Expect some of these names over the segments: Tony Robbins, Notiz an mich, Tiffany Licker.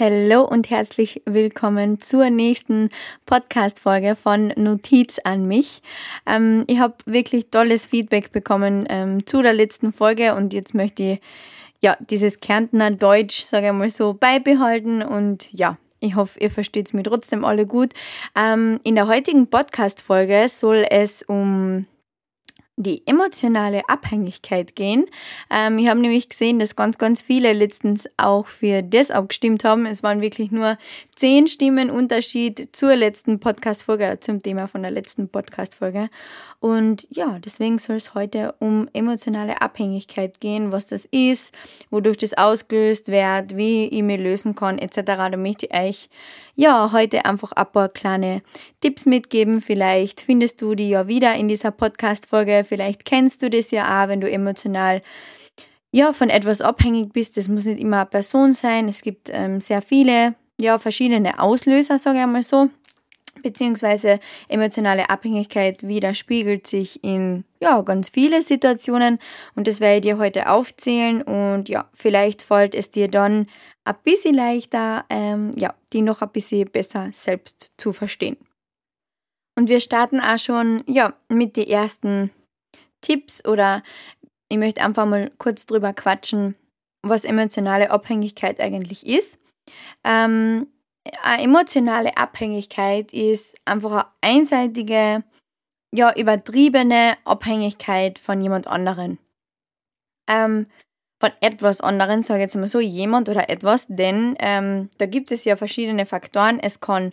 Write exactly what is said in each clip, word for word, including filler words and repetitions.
Hallo und herzlich willkommen zur nächsten Podcast-Folge von Notiz an mich. Ähm, ich habe wirklich tolles Feedback bekommen ähm, zu der letzten Folge und jetzt möchte ich ja, dieses Kärntner Deutsch, sage ich mal so, beibehalten und ja, ich hoffe, ihr versteht es mir trotzdem alle gut. Ähm, in der heutigen Podcast-Folge soll es um die emotionale Abhängigkeit gehen. Ähm, ich habe nämlich gesehen, dass ganz, ganz viele letztens auch für das abgestimmt haben. Es waren wirklich nur zehn Stimmen Unterschied zur letzten Podcast-Folge, oder zum Thema von der letzten Podcast-Folge. Und ja, deswegen soll es heute um emotionale Abhängigkeit gehen, was das ist, wodurch das ausgelöst wird, wie ich mich lösen kann, et cetera. Da möchte ich euch ja heute einfach ein paar kleine Tipps mitgeben. Vielleicht findest du die ja wieder in dieser Podcast-Folge. Vielleicht kennst du das ja auch, wenn du emotional ja, von etwas abhängig bist. Das muss nicht immer eine Person sein. Es gibt ähm, sehr viele ja, verschiedene Auslöser, sage ich einmal so. Beziehungsweise emotionale Abhängigkeit widerspiegelt sich in ja, ganz viele Situationen. Und das werde ich dir heute aufzählen. Und ja, vielleicht fällt es dir dann ein bisschen leichter, ähm, ja, die noch ein bisschen besser selbst zu verstehen. Und wir starten auch schon ja, mit den ersten Tipps oder ich möchte einfach mal kurz drüber quatschen, was emotionale Abhängigkeit eigentlich ist. Ähm, eine emotionale Abhängigkeit ist einfach eine einseitige, ja, übertriebene Abhängigkeit von jemand anderen. Ähm, von etwas anderen, sage ich jetzt mal so, jemand oder etwas, denn ähm, da gibt es ja verschiedene Faktoren. Es kann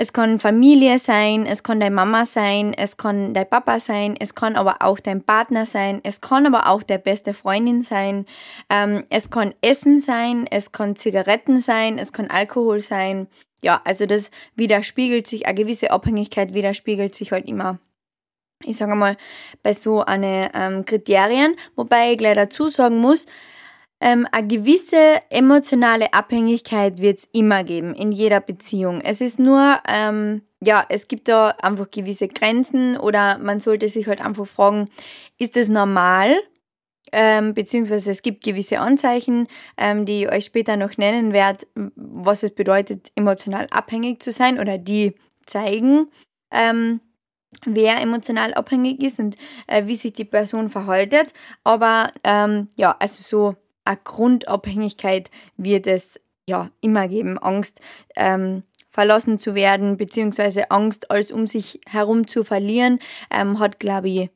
Es kann Familie sein, es kann deine Mama sein, es kann dein Papa sein, es kann aber auch dein Partner sein, es kann aber auch deine beste Freundin sein, ähm, es kann Essen sein, es kann Zigaretten sein, es kann Alkohol sein. Ja, also das widerspiegelt sich, eine gewisse Abhängigkeit widerspiegelt sich halt immer, ich sage mal, bei so einem ähm, Kriterien, wobei ich gleich dazu sagen muss, Ähm, eine gewisse emotionale Abhängigkeit wird es immer geben, in jeder Beziehung. Es ist nur, ähm, ja, es gibt da einfach gewisse Grenzen oder man sollte sich halt einfach fragen, ist das normal? Ähm, beziehungsweise es gibt gewisse Anzeichen, ähm, die ich euch später noch nennen werde, was es bedeutet, emotional abhängig zu sein oder die zeigen, ähm, wer emotional abhängig ist und äh, wie sich die Person verhaltet. Aber ähm, ja, also so eine Grundabhängigkeit wird es ja immer geben. Angst, ähm, verlassen zu werden, beziehungsweise Angst, alles um sich herum zu verlieren, ähm, hat, glaube ich,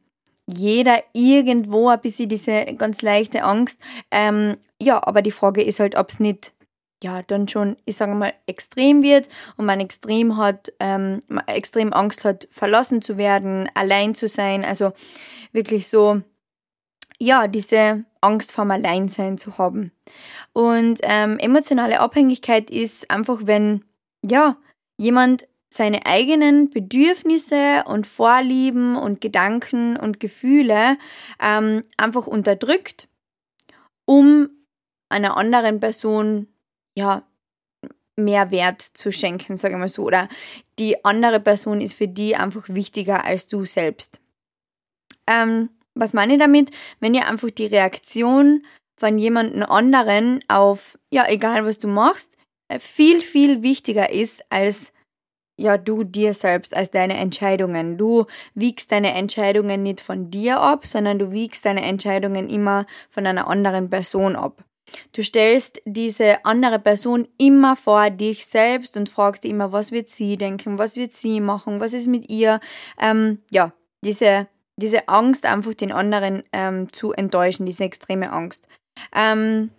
jeder irgendwo ein bisschen diese ganz leichte Angst. Ähm, ja, aber die Frage ist halt, ob es nicht ja, dann schon, ich sage mal, extrem wird und man extrem hat, ähm, extrem Angst hat, verlassen zu werden, allein zu sein. Also wirklich so, ja, diese Angst vorm Alleinsein zu haben. Und ähm, emotionale Abhängigkeit ist einfach, wenn, ja, jemand seine eigenen Bedürfnisse und Vorlieben und Gedanken und Gefühle ähm, einfach unterdrückt, um einer anderen Person ja, mehr Wert zu schenken, sage ich mal so. Oder die andere Person ist für die einfach wichtiger als du selbst. Ähm, was meine ich damit? Wenn ihr einfach die Reaktion von jemandem anderen auf, ja, egal was du machst, viel, viel wichtiger ist als, ja, du dir selbst, als deine Entscheidungen. Du wiegst deine Entscheidungen nicht von dir ab, sondern du wiegst deine Entscheidungen immer von einer anderen Person ab. Du stellst diese andere Person immer vor dich selbst und fragst immer, was wird sie denken, was wird sie machen, was ist mit ihr. Ähm, ja, diese, diese Angst, einfach den anderen ähm, zu enttäuschen, diese extreme Angst. Ähm,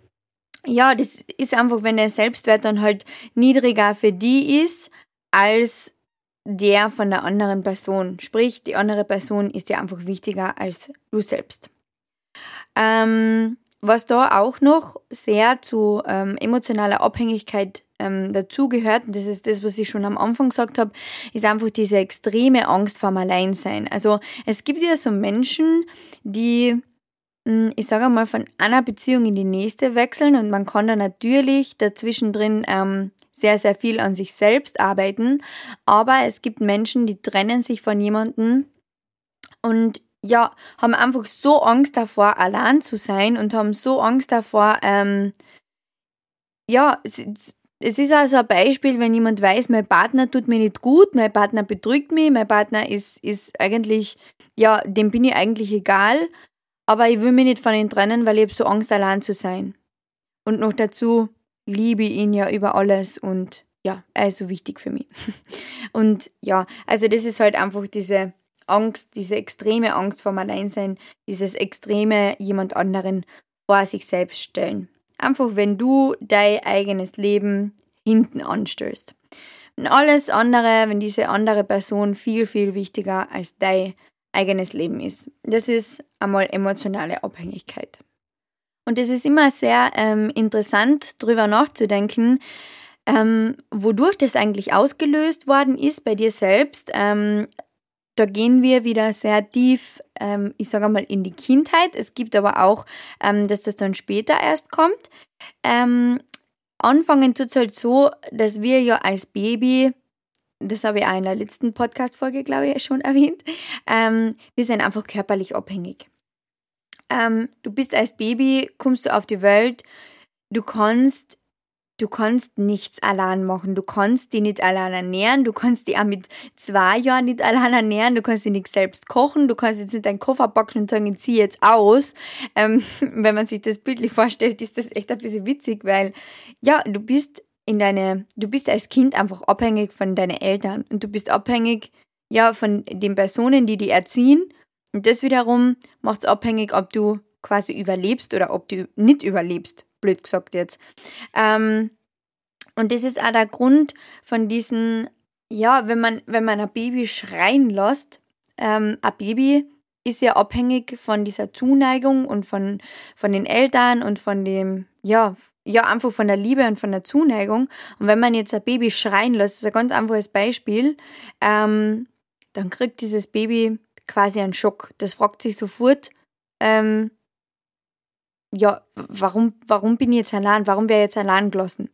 ja, das ist einfach, wenn der Selbstwert dann halt niedriger für die ist, als der von der anderen Person. Sprich, die andere Person ist dir einfach wichtiger als du selbst. Ähm... Was da auch noch sehr zu ähm, emotionaler Abhängigkeit ähm, dazugehört, das ist das, was ich schon am Anfang gesagt habe, ist einfach diese extreme Angst vorm Alleinsein. Also es gibt ja so Menschen, die, ich sage mal, von einer Beziehung in die nächste wechseln und man kann da natürlich dazwischen drin ähm, sehr, sehr viel an sich selbst arbeiten, aber es gibt Menschen, die trennen sich von jemandem und ja, haben einfach so Angst davor, allein zu sein und haben so Angst davor, ähm, ja, Es ist also ein Beispiel, wenn jemand weiß, mein Partner tut mir nicht gut, mein Partner betrügt mich, mein Partner ist, ist eigentlich, ja, dem bin ich eigentlich egal, aber ich will mich nicht von ihm trennen, weil ich habe so Angst, allein zu sein. Und noch dazu liebe ich ihn ja über alles und ja, er ist so wichtig für mich. Und ja, also das ist halt einfach diese Angst, diese extreme Angst vorm Alleinsein, dieses extreme jemand anderen vor sich selbst stellen. Einfach, wenn du dein eigenes Leben hinten anstößt. Und alles andere, wenn diese andere Person viel, viel wichtiger als dein eigenes Leben ist. Das ist einmal emotionale Abhängigkeit. Und es ist immer sehr ähm, interessant, darüber nachzudenken, ähm, wodurch das eigentlich ausgelöst worden ist bei dir selbst. Ähm, Da gehen wir wieder sehr tief, ähm, ich sage mal, in die Kindheit. Es gibt aber auch, ähm, dass das dann später erst kommt. Ähm, anfangen tut es halt so, dass wir ja als Baby, das habe ich auch in der letzten Podcast-Folge, glaube ich, schon erwähnt, ähm, wir sind einfach körperlich abhängig. Ähm, du bist als Baby, kommst du auf die Welt, du kannst... Du kannst nichts allein machen, du kannst dich nicht allein ernähren, du kannst dich auch mit zwei Jahren nicht allein ernähren, du kannst dich nicht selbst kochen, du kannst jetzt nicht deinen Koffer packen und sagen, ich ziehe jetzt aus. Ähm, wenn man sich das bildlich vorstellt, ist das echt ein bisschen witzig, weil ja, du bist in deine, du bist als Kind einfach abhängig von deinen Eltern und du bist abhängig ja, von den Personen, die dich erziehen, und das wiederum macht es abhängig, ob du quasi überlebst oder ob du nicht überlebst. Blöd gesagt jetzt. Ähm, und das ist auch der Grund von diesen, ja, wenn man, wenn man ein Baby schreien lässt, ähm, ein Baby ist ja abhängig von dieser Zuneigung und von, von den Eltern und von dem, ja, ja, einfach von der Liebe und von der Zuneigung. Und wenn man jetzt ein Baby schreien lässt, das ist ein ganz einfaches Beispiel, ähm, dann kriegt dieses Baby quasi einen Schock. Das fragt sich sofort, ähm, ja, warum, warum bin ich jetzt allein, warum wäre ich jetzt allein gelassen?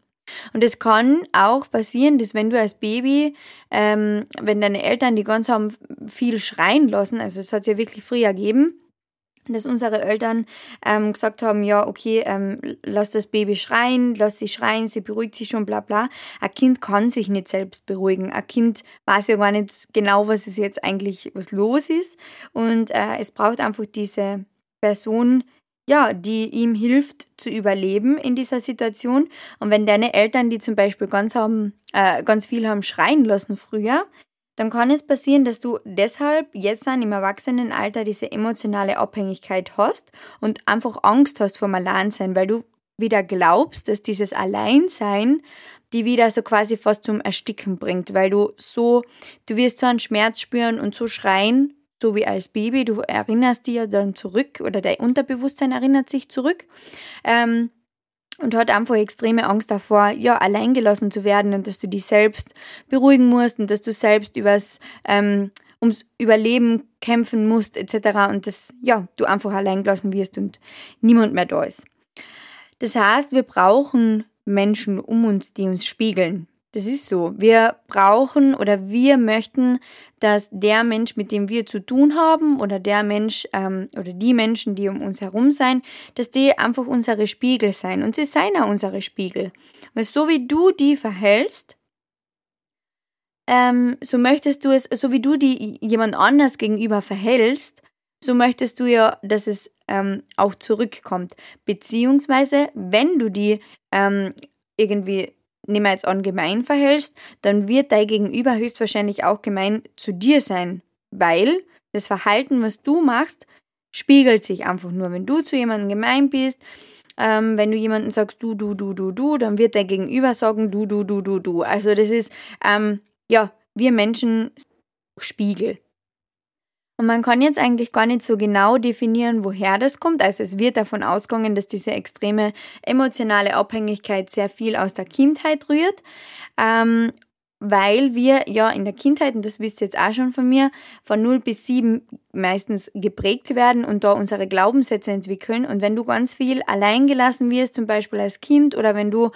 Und es kann auch passieren, dass wenn du als Baby, ähm, wenn deine Eltern die ganze Zeit viel schreien lassen, also es hat es ja wirklich früher gegeben, dass unsere Eltern ähm, gesagt haben, ja, okay, ähm, lass das Baby schreien, lass sie schreien, sie beruhigt sich schon, bla bla. Ein Kind kann sich nicht selbst beruhigen. Ein Kind weiß ja gar nicht genau, was es jetzt eigentlich, was los ist. Und äh, es braucht einfach diese Person, ja, die ihm hilft zu überleben in dieser Situation. Und wenn deine Eltern, die zum Beispiel ganz, haben, äh, ganz viel haben schreien lassen früher, dann kann es passieren, dass du deshalb jetzt an im Erwachsenenalter diese emotionale Abhängigkeit hast und einfach Angst hast vom Alleinsein, weil du wieder glaubst, dass dieses Alleinsein die wieder so quasi fast zum Ersticken bringt, weil du so, du wirst so einen Schmerz spüren und so schreien, so wie als Baby, du erinnerst dich ja dann zurück oder dein Unterbewusstsein erinnert sich zurück ähm, und hat einfach extreme Angst davor, ja, allein gelassen zu werden und dass du dich selbst beruhigen musst und dass du selbst übers, ähm, ums Überleben kämpfen musst et cetera und dass ja, du einfach allein gelassen wirst und niemand mehr da ist. Das heißt, wir brauchen Menschen um uns, die uns spiegeln. Das ist so. Wir brauchen oder wir möchten, dass der Mensch, mit dem wir zu tun haben oder der Mensch ähm, oder die Menschen, die um uns herum sein, dass die einfach unsere Spiegel sein. Und sie seien auch unsere Spiegel. Weil so wie du die verhältst, ähm, so möchtest du es, so wie du die jemand anders gegenüber verhältst, so möchtest du ja, dass es ähm, auch zurückkommt. Beziehungsweise, wenn du die ähm, irgendwie nehmen wir jetzt an, gemein verhältst, dann wird dein Gegenüber höchstwahrscheinlich auch gemein zu dir sein, weil das Verhalten, was du machst, spiegelt sich einfach nur. Wenn du zu jemandem gemein bist, ähm, wenn du jemandem sagst, du, du, du, du, du, dann wird dein Gegenüber sagen, du, du, du, du, du. Also das ist, ähm, ja, wir Menschen Spiegel. Und man kann jetzt eigentlich gar nicht so genau definieren, woher das kommt. Also es wird davon ausgegangen, dass diese extreme emotionale Abhängigkeit sehr viel aus der Kindheit rührt, ähm, weil wir ja in der Kindheit, und das wisst ihr jetzt auch schon von mir, von null bis sieben meistens geprägt werden und da unsere Glaubenssätze entwickeln. Und wenn du ganz viel allein gelassen wirst, zum Beispiel als Kind, oder wenn du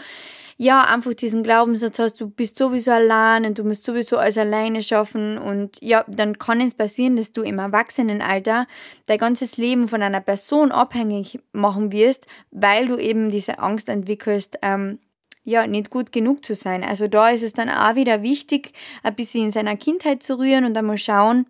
ja, einfach diesen Glaubenssatz hast, du bist sowieso allein und du musst sowieso alles alleine schaffen und ja, dann kann es passieren, dass du im Erwachsenenalter dein ganzes Leben von einer Person abhängig machen wirst, weil du eben diese Angst entwickelst, ähm, ja, nicht gut genug zu sein. Also da ist es dann auch wieder wichtig, ein bisschen in seiner Kindheit zu rühren und einmal schauen,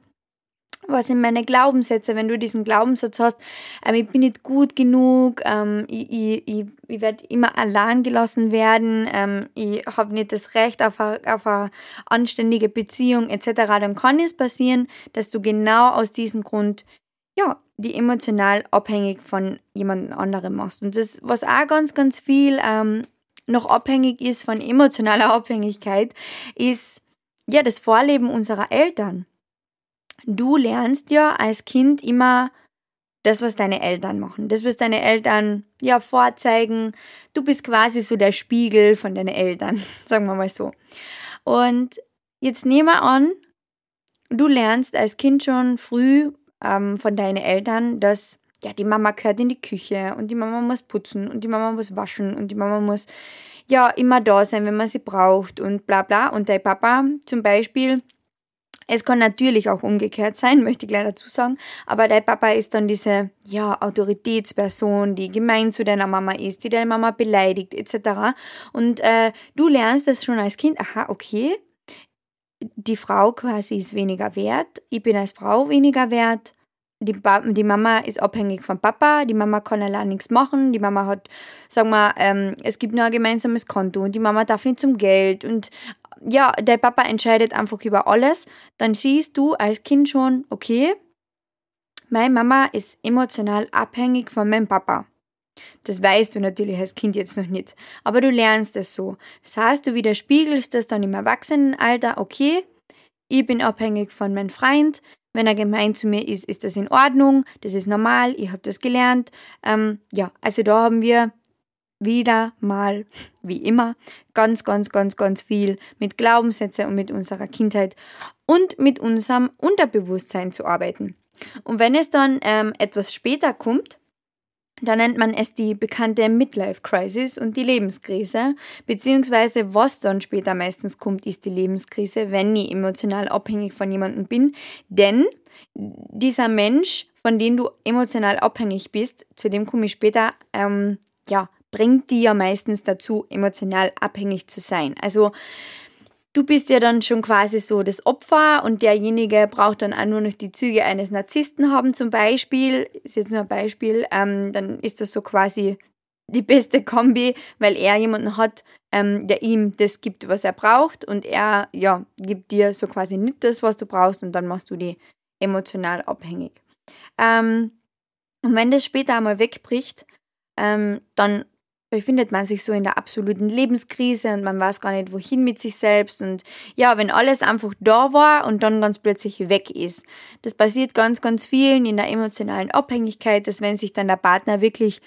was sind meine Glaubenssätze, wenn du diesen Glaubenssatz hast, ähm, ich bin nicht gut genug, ähm, ich, ich, ich, ich werde immer allein gelassen werden, ähm, ich habe nicht das Recht auf eine, auf eine anständige Beziehung et cetera, dann kann es passieren, dass du genau aus diesem Grund ja, die emotional abhängig von jemand anderem machst. Und das, was auch ganz, ganz viel ähm, noch abhängig ist von emotionaler Abhängigkeit, ist ja das Vorleben unserer Eltern. Du lernst ja als Kind immer das, was deine Eltern machen, das, was deine Eltern ja vorzeigen. Du bist quasi so der Spiegel von deinen Eltern, sagen wir mal so. Und jetzt nehmen wir an, du lernst als Kind schon früh ähm, von deinen Eltern, dass ja die Mama gehört in die Küche und die Mama muss putzen und die Mama muss waschen und die Mama muss ja immer da sein, wenn man sie braucht und bla bla. Und dein Papa zum Beispiel... Es kann natürlich auch umgekehrt sein, möchte ich gleich dazu sagen, aber dein Papa ist dann diese ja, Autoritätsperson, die gemein zu deiner Mama ist, die deine Mama beleidigt et cetera. Und äh, du lernst das schon als Kind, aha, okay, die Frau quasi ist weniger wert, ich bin als Frau weniger wert, die, ba- die Mama ist abhängig von Papa, die Mama kann allein nichts machen, die Mama hat, sagen wir, ähm, es gibt nur ein gemeinsames Konto und die Mama darf nicht zum Geld und ja, dein Papa entscheidet einfach über alles, dann siehst du als Kind schon, okay, meine Mama ist emotional abhängig von meinem Papa. Das weißt du natürlich als Kind jetzt noch nicht, aber du lernst es so. Das heißt, du widerspiegelst das dann im Erwachsenenalter, okay, ich bin abhängig von meinem Freund, wenn er gemein zu mir ist, ist das in Ordnung, das ist normal, ich habe das gelernt. Ähm, ja, also da haben wir... wieder mal, wie immer, ganz, ganz, ganz, ganz viel mit Glaubenssätzen und mit unserer Kindheit und mit unserem Unterbewusstsein zu arbeiten. Und wenn es dann ähm, etwas später kommt, dann nennt man es die bekannte Midlife-Crisis und die Lebenskrise, beziehungsweise was dann später meistens kommt, ist die Lebenskrise, wenn ich emotional abhängig von jemandem bin, denn dieser Mensch, von dem du emotional abhängig bist, zu dem komme ich später, ähm, ja, bringt die ja meistens dazu, emotional abhängig zu sein. Also du bist ja dann schon quasi so das Opfer und derjenige braucht dann auch nur noch die Züge eines Narzissten haben zum Beispiel, ist jetzt nur ein Beispiel, ähm, dann ist das so quasi die beste Kombi, weil er jemanden hat, ähm, der ihm das gibt, was er braucht und er ja, gibt dir so quasi nicht das, was du brauchst und dann machst du die emotional abhängig. Ähm, und wenn das später einmal wegbricht, ähm, dann befindet man sich so in der absoluten Lebenskrise und man weiß gar nicht, wohin mit sich selbst und ja, wenn alles einfach da war und dann ganz plötzlich weg ist. Das passiert ganz, ganz vielen in der emotionalen Abhängigkeit, dass wenn sich dann der Partner wirklich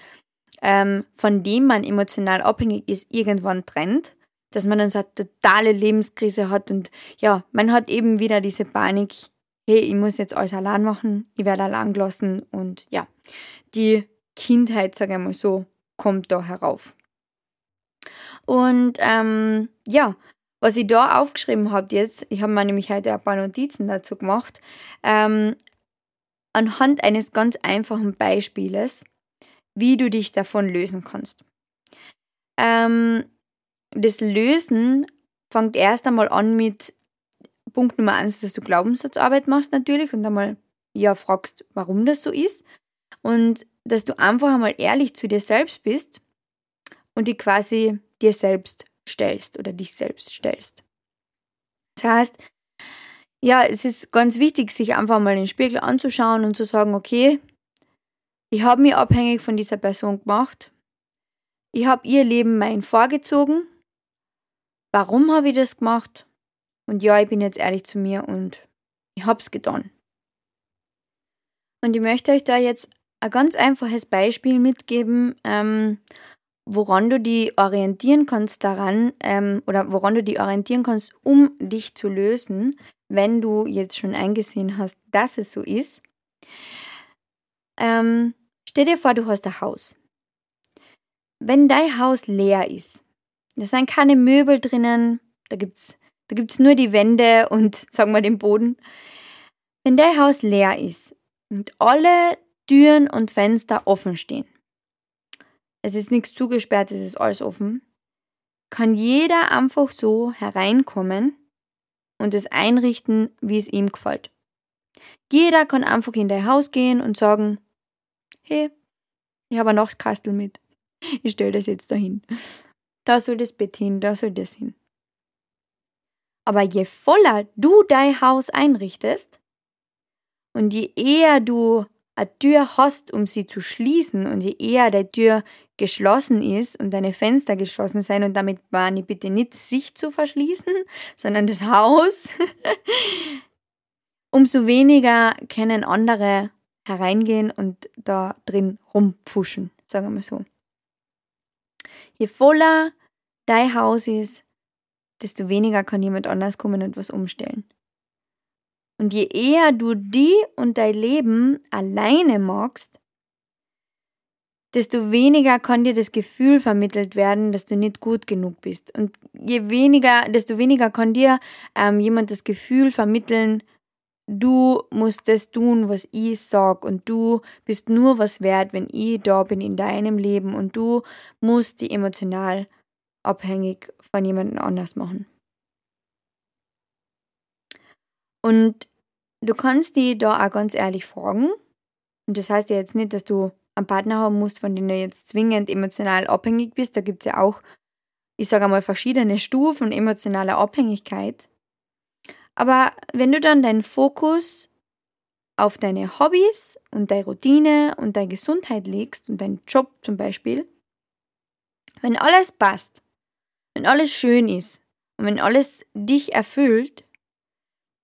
ähm, von dem man emotional abhängig ist, irgendwann trennt, dass man dann so eine totale Lebenskrise hat und ja, man hat eben wieder diese Panik, hey, ich muss jetzt alles allein machen, ich werde allein gelassen und ja, die Kindheit, sage ich mal so, kommt da herauf. Und ähm, ja, was ich da aufgeschrieben habe jetzt, ich habe mir nämlich heute ein paar Notizen dazu gemacht, ähm, anhand eines ganz einfachen Beispieles, wie du dich davon lösen kannst. Ähm, das Lösen fängt erst einmal an mit Punkt Nummer eins, dass du Glaubenssatzarbeit machst natürlich und einmal ja, fragst, warum das so ist. Und dass du einfach einmal ehrlich zu dir selbst bist und dich quasi dir selbst stellst oder dich selbst stellst. Das heißt, ja, es ist ganz wichtig, sich einfach mal den Spiegel anzuschauen und zu sagen, okay, ich habe mich abhängig von dieser Person gemacht, ich habe ihr Leben mein vorgezogen, warum habe ich das gemacht? Und ja, ich bin jetzt ehrlich zu mir und ich habe es getan. Und ich möchte euch da jetzt ein ganz einfaches Beispiel mitgeben, ähm, woran du die orientieren kannst daran ähm, oder woran du die orientieren kannst, um dich zu lösen, wenn du jetzt schon eingesehen hast, dass es so ist. Ähm, stell dir vor, du hast ein Haus. Wenn dein Haus leer ist, da sind keine Möbel drinnen, da gibt's, da gibt's nur die Wände und, sagen wir, den Boden. Wenn dein Haus leer ist und alle Türen und Fenster offen stehen. Es ist nichts zugesperrt, es ist alles offen. kann jeder einfach so hereinkommen und es einrichten, wie es ihm gefällt. Jeder kann einfach in dein Haus gehen und sagen, hey, ich habe ein Nachtkastel mit, ich stelle das jetzt dahin. Da soll das Bett hin, da soll das hin. Aber je voller du dein Haus einrichtest und je eher du eine Tür hast, um sie zu schließen und je eher die Tür geschlossen ist und deine Fenster geschlossen sind und damit meine bitte nicht sich zu verschließen, sondern das Haus, umso weniger können andere hereingehen und da drin rumpfuschen, sagen wir mal so. Je voller dein Haus ist, desto weniger kann jemand anders kommen und was umstellen. Und je eher du die und dein Leben alleine magst, desto weniger kann dir das Gefühl vermittelt werden, dass du nicht gut genug bist. Und je weniger, desto weniger kann dir ähm, jemand das Gefühl vermitteln, du musst das tun, was ich sag, und du bist nur was wert, wenn ich da bin in deinem Leben, und du musst dich emotional abhängig von jemandem anders machen. Und du kannst die da auch ganz ehrlich fragen. Und das heißt ja jetzt nicht, dass du einen Partner haben musst, von dem du jetzt zwingend emotional abhängig bist. Da gibt es ja auch, ich sage einmal, verschiedene Stufen emotionaler Abhängigkeit. Aber wenn du dann deinen Fokus auf deine Hobbys und deine Routine und deine Gesundheit legst und deinen Job zum Beispiel, wenn alles passt, wenn alles schön ist und wenn alles dich erfüllt,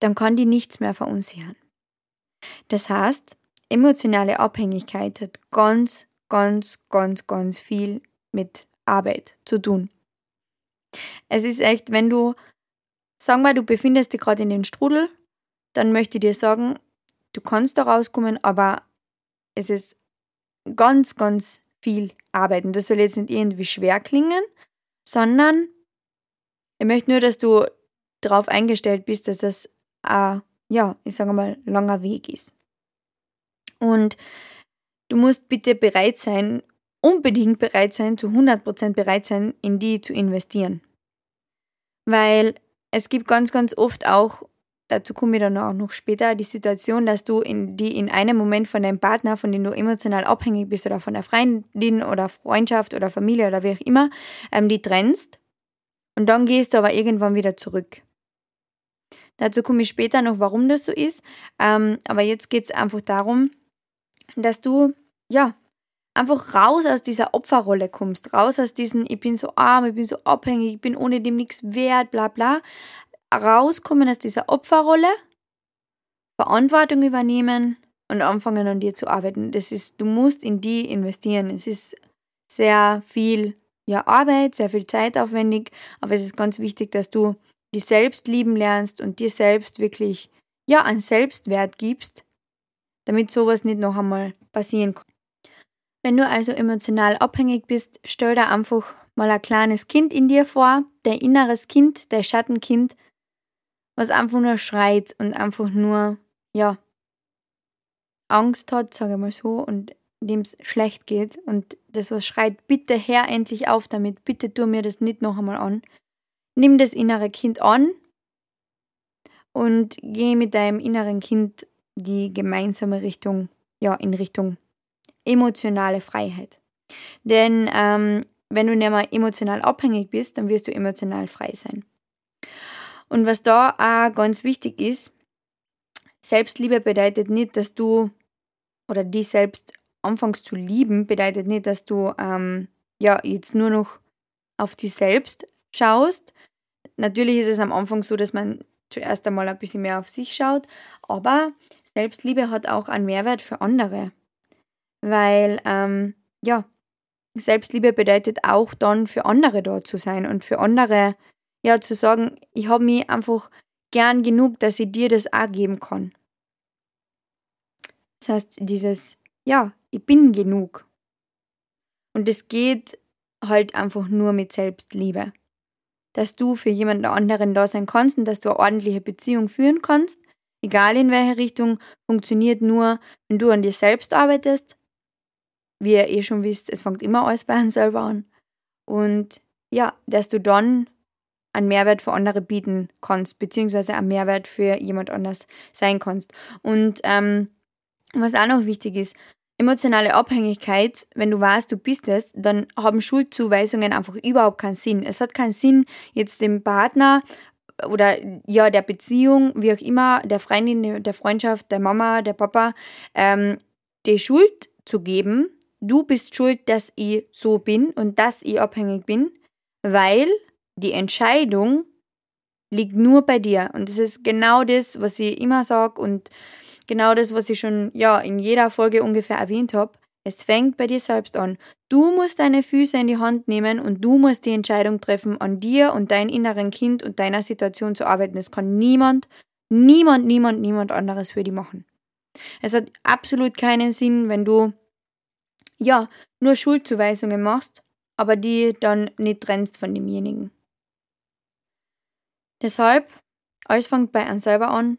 dann kann die nichts mehr verunsichern. Das heißt, emotionale Abhängigkeit hat ganz, ganz, ganz, ganz viel mit Arbeit zu tun. Es ist echt, wenn du, sagen wir, du befindest dich gerade in den Strudel, dann möchte ich dir sagen, du kannst da rauskommen, aber es ist ganz, ganz viel Arbeit. Und das soll jetzt nicht irgendwie schwer klingen, sondern ich möchte nur, dass du darauf eingestellt bist, dass das Uh, ja, ich sage mal, langer Weg ist. Und du musst bitte bereit sein, unbedingt bereit sein, zu hundert Prozent bereit sein, in die zu investieren. Weil es gibt ganz, ganz oft auch, dazu komme ich dann auch noch später, die Situation, dass du in die in einem Moment von deinem Partner, von dem du emotional abhängig bist oder von der Freundin oder Freundschaft oder Familie oder wie auch immer, ähm, die trennst und dann gehst du aber irgendwann wieder zurück. Dazu komme ich später noch, warum das so ist. Ähm, aber jetzt geht es einfach darum, dass du ja einfach raus aus dieser Opferrolle kommst. Raus aus diesen, ich bin so arm, ich bin so abhängig, ich bin ohne dem nichts wert, bla bla. Rauskommen aus dieser Opferrolle, Verantwortung übernehmen und anfangen an dir zu arbeiten. Das ist, du musst in die investieren. Es ist sehr viel ja, Arbeit, sehr viel zeitaufwendig, aber es ist ganz wichtig, dass du dich selbst lieben lernst und dir selbst wirklich, ja, einen Selbstwert gibst, damit sowas nicht noch einmal passieren kann. Wenn du also emotional abhängig bist, stell dir einfach mal ein kleines Kind in dir vor, dein inneres Kind, dein Schattenkind, was einfach nur schreit und einfach nur, ja, Angst hat, sage ich mal so, und dem es schlecht geht und das, was schreit, bitte hör endlich auf damit, bitte tu mir das nicht noch einmal an. Nimm das innere Kind an und geh mit deinem inneren Kind die gemeinsame Richtung, ja, in Richtung emotionale Freiheit. Denn ähm, wenn du nicht mehr emotional abhängig bist, dann wirst du emotional frei sein. Und was da auch ganz wichtig ist, Selbstliebe bedeutet nicht, dass du oder dich selbst anfängst zu lieben, bedeutet nicht, dass du ähm, ja, jetzt nur noch auf dich selbst schaust. Natürlich ist es am Anfang so, dass man zuerst einmal ein bisschen mehr auf sich schaut, aber Selbstliebe hat auch einen Mehrwert für andere, weil ähm, ja, Selbstliebe bedeutet auch dann für andere da zu sein und für andere ja zu sagen, ich habe mich einfach gern genug, dass ich dir das auch geben kann. Das heißt, dieses, ja, ich bin genug. Und das geht halt einfach nur mit Selbstliebe. Dass du für jemanden anderen da sein kannst und dass du eine ordentliche Beziehung führen kannst, egal in welche Richtung, funktioniert nur, wenn du an dir selbst arbeitest. Wie ihr eh schon wisst, es fängt immer alles bei einem selber an. Und ja, desto dann einen Mehrwert für andere bieten kannst, beziehungsweise einen Mehrwert für jemand anders sein kannst. Und ähm, was auch noch wichtig ist, emotionale Abhängigkeit, wenn du weißt, du bist es, dann haben Schuldzuweisungen einfach überhaupt keinen Sinn. Es hat keinen Sinn, jetzt dem Partner oder ja der Beziehung, wie auch immer, der Freundin, der Freundschaft, der Mama, der Papa, ähm, die Schuld zu geben. Du bist schuld, dass ich so bin und dass ich abhängig bin, weil die Entscheidung liegt nur bei dir. Und das ist genau das, was ich immer sage und genau das, was ich schon ja in jeder Folge ungefähr erwähnt habe. Es fängt bei dir selbst an. Du musst deine Füße in die Hand nehmen und du musst die Entscheidung treffen, an dir und deinem inneren Kind und deiner Situation zu arbeiten. Das kann niemand, niemand, niemand, niemand anderes für dich machen. Es hat absolut keinen Sinn, wenn du ja nur Schuldzuweisungen machst, aber die dann nicht trennst von demjenigen. Deshalb, alles fängt bei einem selber an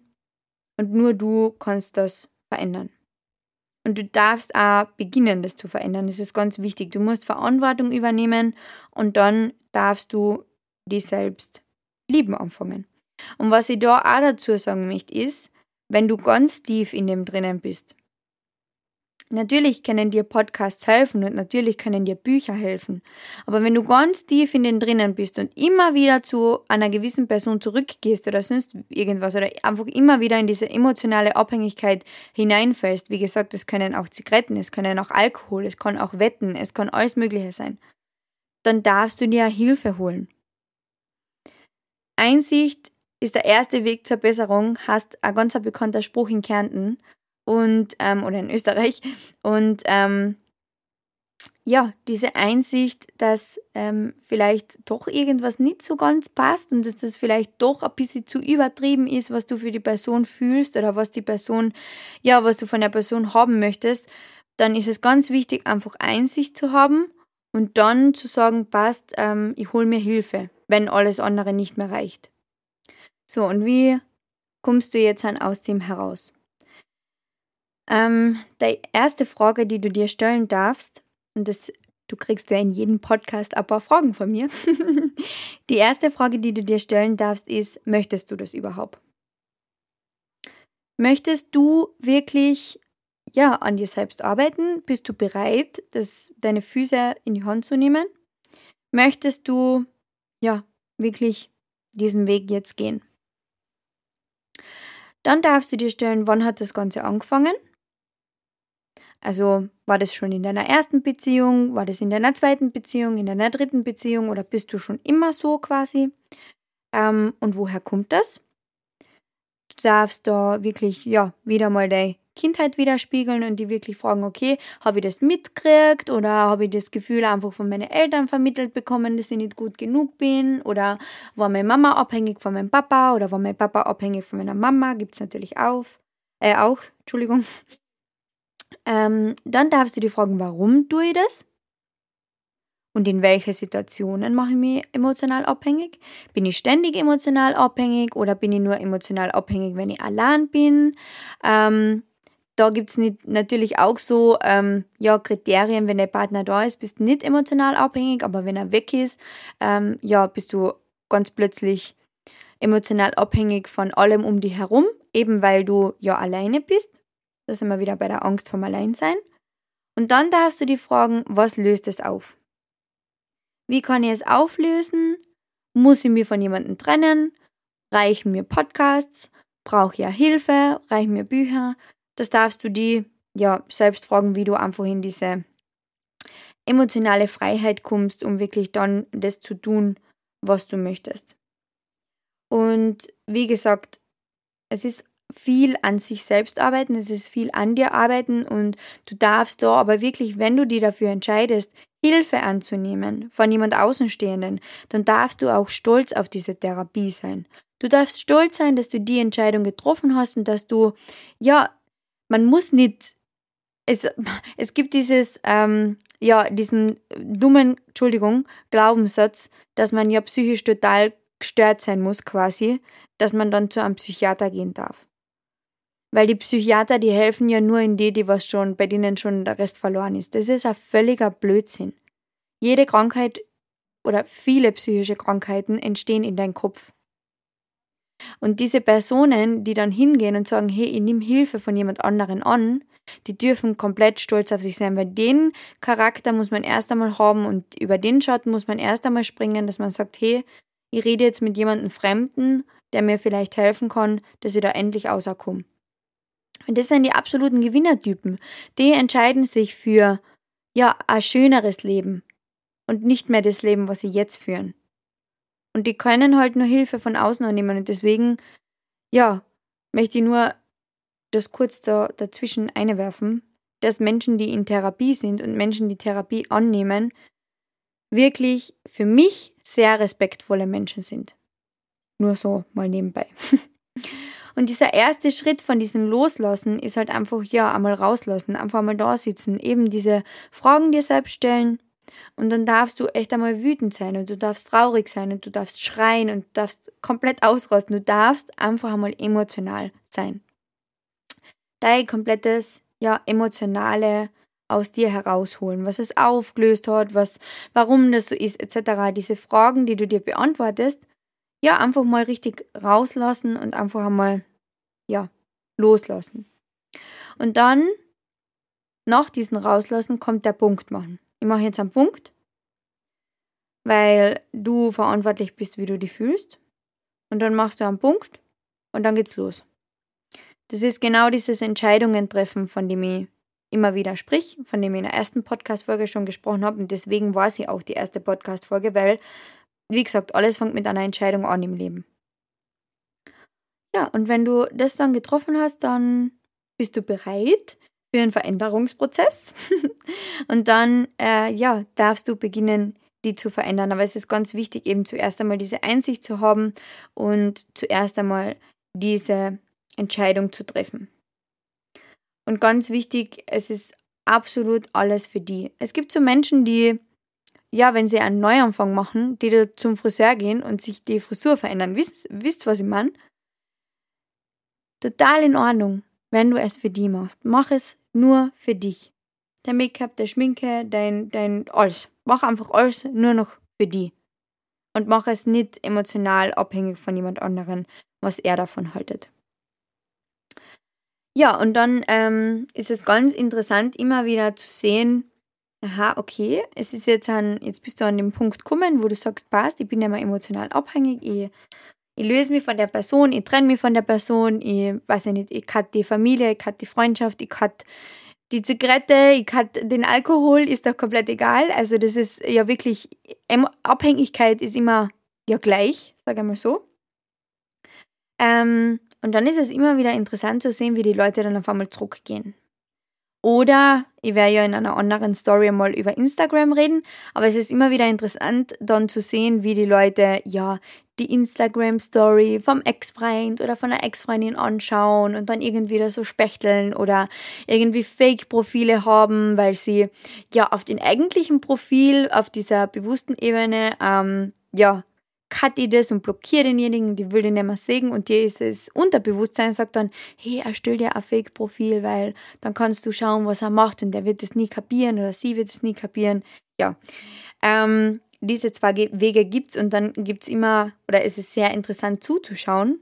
und nur du kannst das verändern. Und du darfst auch beginnen, das zu verändern. Das ist ganz wichtig. Du musst Verantwortung übernehmen und dann darfst du dich selbst lieben anfangen. Und was ich da auch dazu sagen möchte, ist, wenn du ganz tief in dem drinnen bist. Natürlich können dir Podcasts helfen und natürlich können dir Bücher helfen. Aber wenn du ganz tief in den drinnen bist und immer wieder zu einer gewissen Person zurückgehst oder sonst irgendwas oder einfach immer wieder in diese emotionale Abhängigkeit hineinfällst, wie gesagt, es können auch Zigaretten, es können auch Alkohol, es kann auch Wetten, es kann alles Mögliche sein, dann darfst du dir Hilfe holen. Einsicht ist der erste Weg zur Besserung, heißt ein ganz bekannter Spruch in Kärnten. Und, ähm, oder in Österreich. Und ähm, ja, diese Einsicht, dass ähm, vielleicht doch irgendwas nicht so ganz passt und dass das vielleicht doch ein bisschen zu übertrieben ist, was du für die Person fühlst oder was die Person, ja, was du von der Person haben möchtest, dann ist es ganz wichtig, einfach Einsicht zu haben und dann zu sagen, passt, ähm, ich hole mir Hilfe, wenn alles andere nicht mehr reicht. So, und wie kommst du jetzt dann aus dem heraus? Ähm, die erste Frage, die du dir stellen darfst, und das, du kriegst ja in jedem Podcast ein paar Fragen von mir. Die erste Frage, die du dir stellen darfst, ist, möchtest du das überhaupt? Möchtest du wirklich, ja, an dir selbst arbeiten? Bist du bereit, das, deine Füße in die Hand zu nehmen? Möchtest du, ja, wirklich diesen Weg jetzt gehen? Dann darfst du dir stellen, wann hat das Ganze angefangen? Also war das schon in deiner ersten Beziehung, war das in deiner zweiten Beziehung, in deiner dritten Beziehung oder bist du schon immer so quasi? Ähm, und woher kommt das? Du darfst da wirklich, ja, wieder mal deine Kindheit widerspiegeln und die wirklich fragen, okay, habe ich das mitgekriegt oder habe ich das Gefühl einfach von meinen Eltern vermittelt bekommen, dass ich nicht gut genug bin oder war meine Mama abhängig von meinem Papa oder war mein Papa abhängig von meiner Mama, gibt es natürlich auch, äh, auch, Entschuldigung. Ähm, dann darfst du dir fragen, warum tue ich das? Und in welchen Situationen mache ich mich emotional abhängig? Bin ich ständig emotional abhängig oder bin ich nur emotional abhängig, wenn ich allein bin? Ähm, Da gibt es natürlich auch so ähm, ja, Kriterien, wenn der Partner da ist, bist du nicht emotional abhängig, aber wenn er weg ist, ähm, ja, bist du ganz plötzlich emotional abhängig von allem um dich herum, eben weil du ja alleine bist. Da sind wir wieder bei der Angst vom Alleinsein. Und dann darfst du dich fragen, was löst es auf? Wie kann ich es auflösen? Muss ich mich von jemandem trennen? Reichen mir Podcasts? Brauche ich ja Hilfe? Reichen mir Bücher? Das darfst du dir ja selbst fragen, wie du einfach in diese emotionale Freiheit kommst, um wirklich dann das zu tun, was du möchtest. Und wie gesagt, es ist viel an sich selbst arbeiten, es ist viel an dir arbeiten und du darfst da aber wirklich, wenn du dich dafür entscheidest, Hilfe anzunehmen von jemand Außenstehenden, dann darfst du auch stolz auf diese Therapie sein. Du darfst stolz sein, dass du die Entscheidung getroffen hast und dass du, ja, man muss nicht, es, es gibt dieses, ähm, ja, diesen dummen, Entschuldigung, Glaubenssatz, dass man ja psychisch total gestört sein muss quasi, dass man dann zu einem Psychiater gehen darf. Weil die Psychiater, die helfen ja nur in die, die was schon, bei denen schon der Rest verloren ist. Das ist ein völliger Blödsinn. Jede Krankheit oder viele psychische Krankheiten entstehen in deinem Kopf. Und diese Personen, die dann hingehen und sagen, hey, ich nehme Hilfe von jemand anderen an, die dürfen komplett stolz auf sich sein, weil den Charakter muss man erst einmal haben und über den Schatten muss man erst einmal springen, dass man sagt, hey, ich rede jetzt mit jemandem Fremden, der mir vielleicht helfen kann, dass ich da endlich rauskomme. Und das sind die absoluten Gewinnertypen. Die entscheiden sich für, ja, ein schöneres Leben und nicht mehr das Leben, was sie jetzt führen. Und die können halt nur Hilfe von außen annehmen. Und deswegen, ja, möchte ich nur das kurz da dazwischen einwerfen, dass Menschen, die in Therapie sind und Menschen, die Therapie annehmen, wirklich für mich sehr respektvolle Menschen sind. Nur so mal nebenbei. Und dieser erste Schritt von diesem Loslassen ist halt einfach, ja, einmal rauslassen, einfach mal da sitzen, eben diese Fragen dir selbst stellen. Und dann darfst du echt einmal wütend sein und du darfst traurig sein und du darfst schreien und du darfst komplett ausrasten. Du darfst einfach einmal emotional sein. Dein komplettes, ja, emotionale aus dir herausholen, was es aufgelöst hat, was, warum das so ist, et cetera. Diese Fragen, die du dir beantwortest, ja, einfach mal richtig rauslassen und einfach einmal, ja, loslassen. Und dann, nach diesem Rauslassen, kommt der Punkt machen. Ich mache jetzt einen Punkt, weil du verantwortlich bist, wie du dich fühlst. Und dann machst du einen Punkt und dann geht's los. Das ist genau dieses Entscheidungen treffen, von dem ich immer wieder sprich, von dem ich in der ersten Podcast-Folge schon gesprochen habe. Und deswegen war sie auch die erste Podcast-Folge, weil, wie gesagt, alles fängt mit einer Entscheidung an im Leben. Ja, und wenn du das dann getroffen hast, dann bist du bereit für einen Veränderungsprozess. Und dann, äh, ja, darfst du beginnen, die zu verändern. Aber es ist ganz wichtig, eben zuerst einmal diese Einsicht zu haben und zuerst einmal diese Entscheidung zu treffen. Und ganz wichtig, es ist absolut alles für die. Es gibt so Menschen, die, ja, wenn sie einen Neuanfang machen, die da zum Friseur gehen und sich die Frisur verändern. Wisst, wisst was ich meine? Total in Ordnung, wenn du es für die machst. Mach es nur für dich. Dein Make-up, deine Schminke, dein, dein alles. Mach einfach alles nur noch für die. Und mach es nicht emotional abhängig von jemand anderem, was er davon haltet. Ja, und dann ähm, ist es ganz interessant, immer wieder zu sehen, aha, okay, es ist jetzt an, jetzt bist du an dem Punkt gekommen, wo du sagst, passt, ich bin ja mal emotional abhängig, ich, ich löse mich von der Person, ich trenne mich von der Person, ich weiß ja nicht, ich hatte die Familie, ich hatte die Freundschaft, ich hatte die Zigarette, ich hatte den Alkohol, ist doch komplett egal. Also das ist ja wirklich, Abhängigkeit ist immer ja gleich, sage ich mal so. Ähm, Und dann ist es immer wieder interessant zu sehen, wie die Leute dann auf einmal zurückgehen. Oder, ich werde ja in einer anderen Story mal über Instagram reden, aber es ist immer wieder interessant dann zu sehen, wie die Leute, ja, die Instagram-Story vom Ex-Freund oder von einer Ex-Freundin anschauen und dann irgendwie da so spechteln oder irgendwie Fake-Profile haben, weil sie, ja, auf dem eigentlichen Profil, auf dieser bewussten Ebene, ähm, ja, hat die das und blockiert denjenigen, die will den nicht mehr sehen und dir ist das Unterbewusstsein, sagt dann, hey, erstell dir ein Fake-Profil, weil dann kannst du schauen, was er macht und der wird es nie kapieren oder sie wird es nie kapieren. Ja, ähm, diese zwei Wege gibt es und dann gibt es immer, oder es ist sehr interessant zuzuschauen,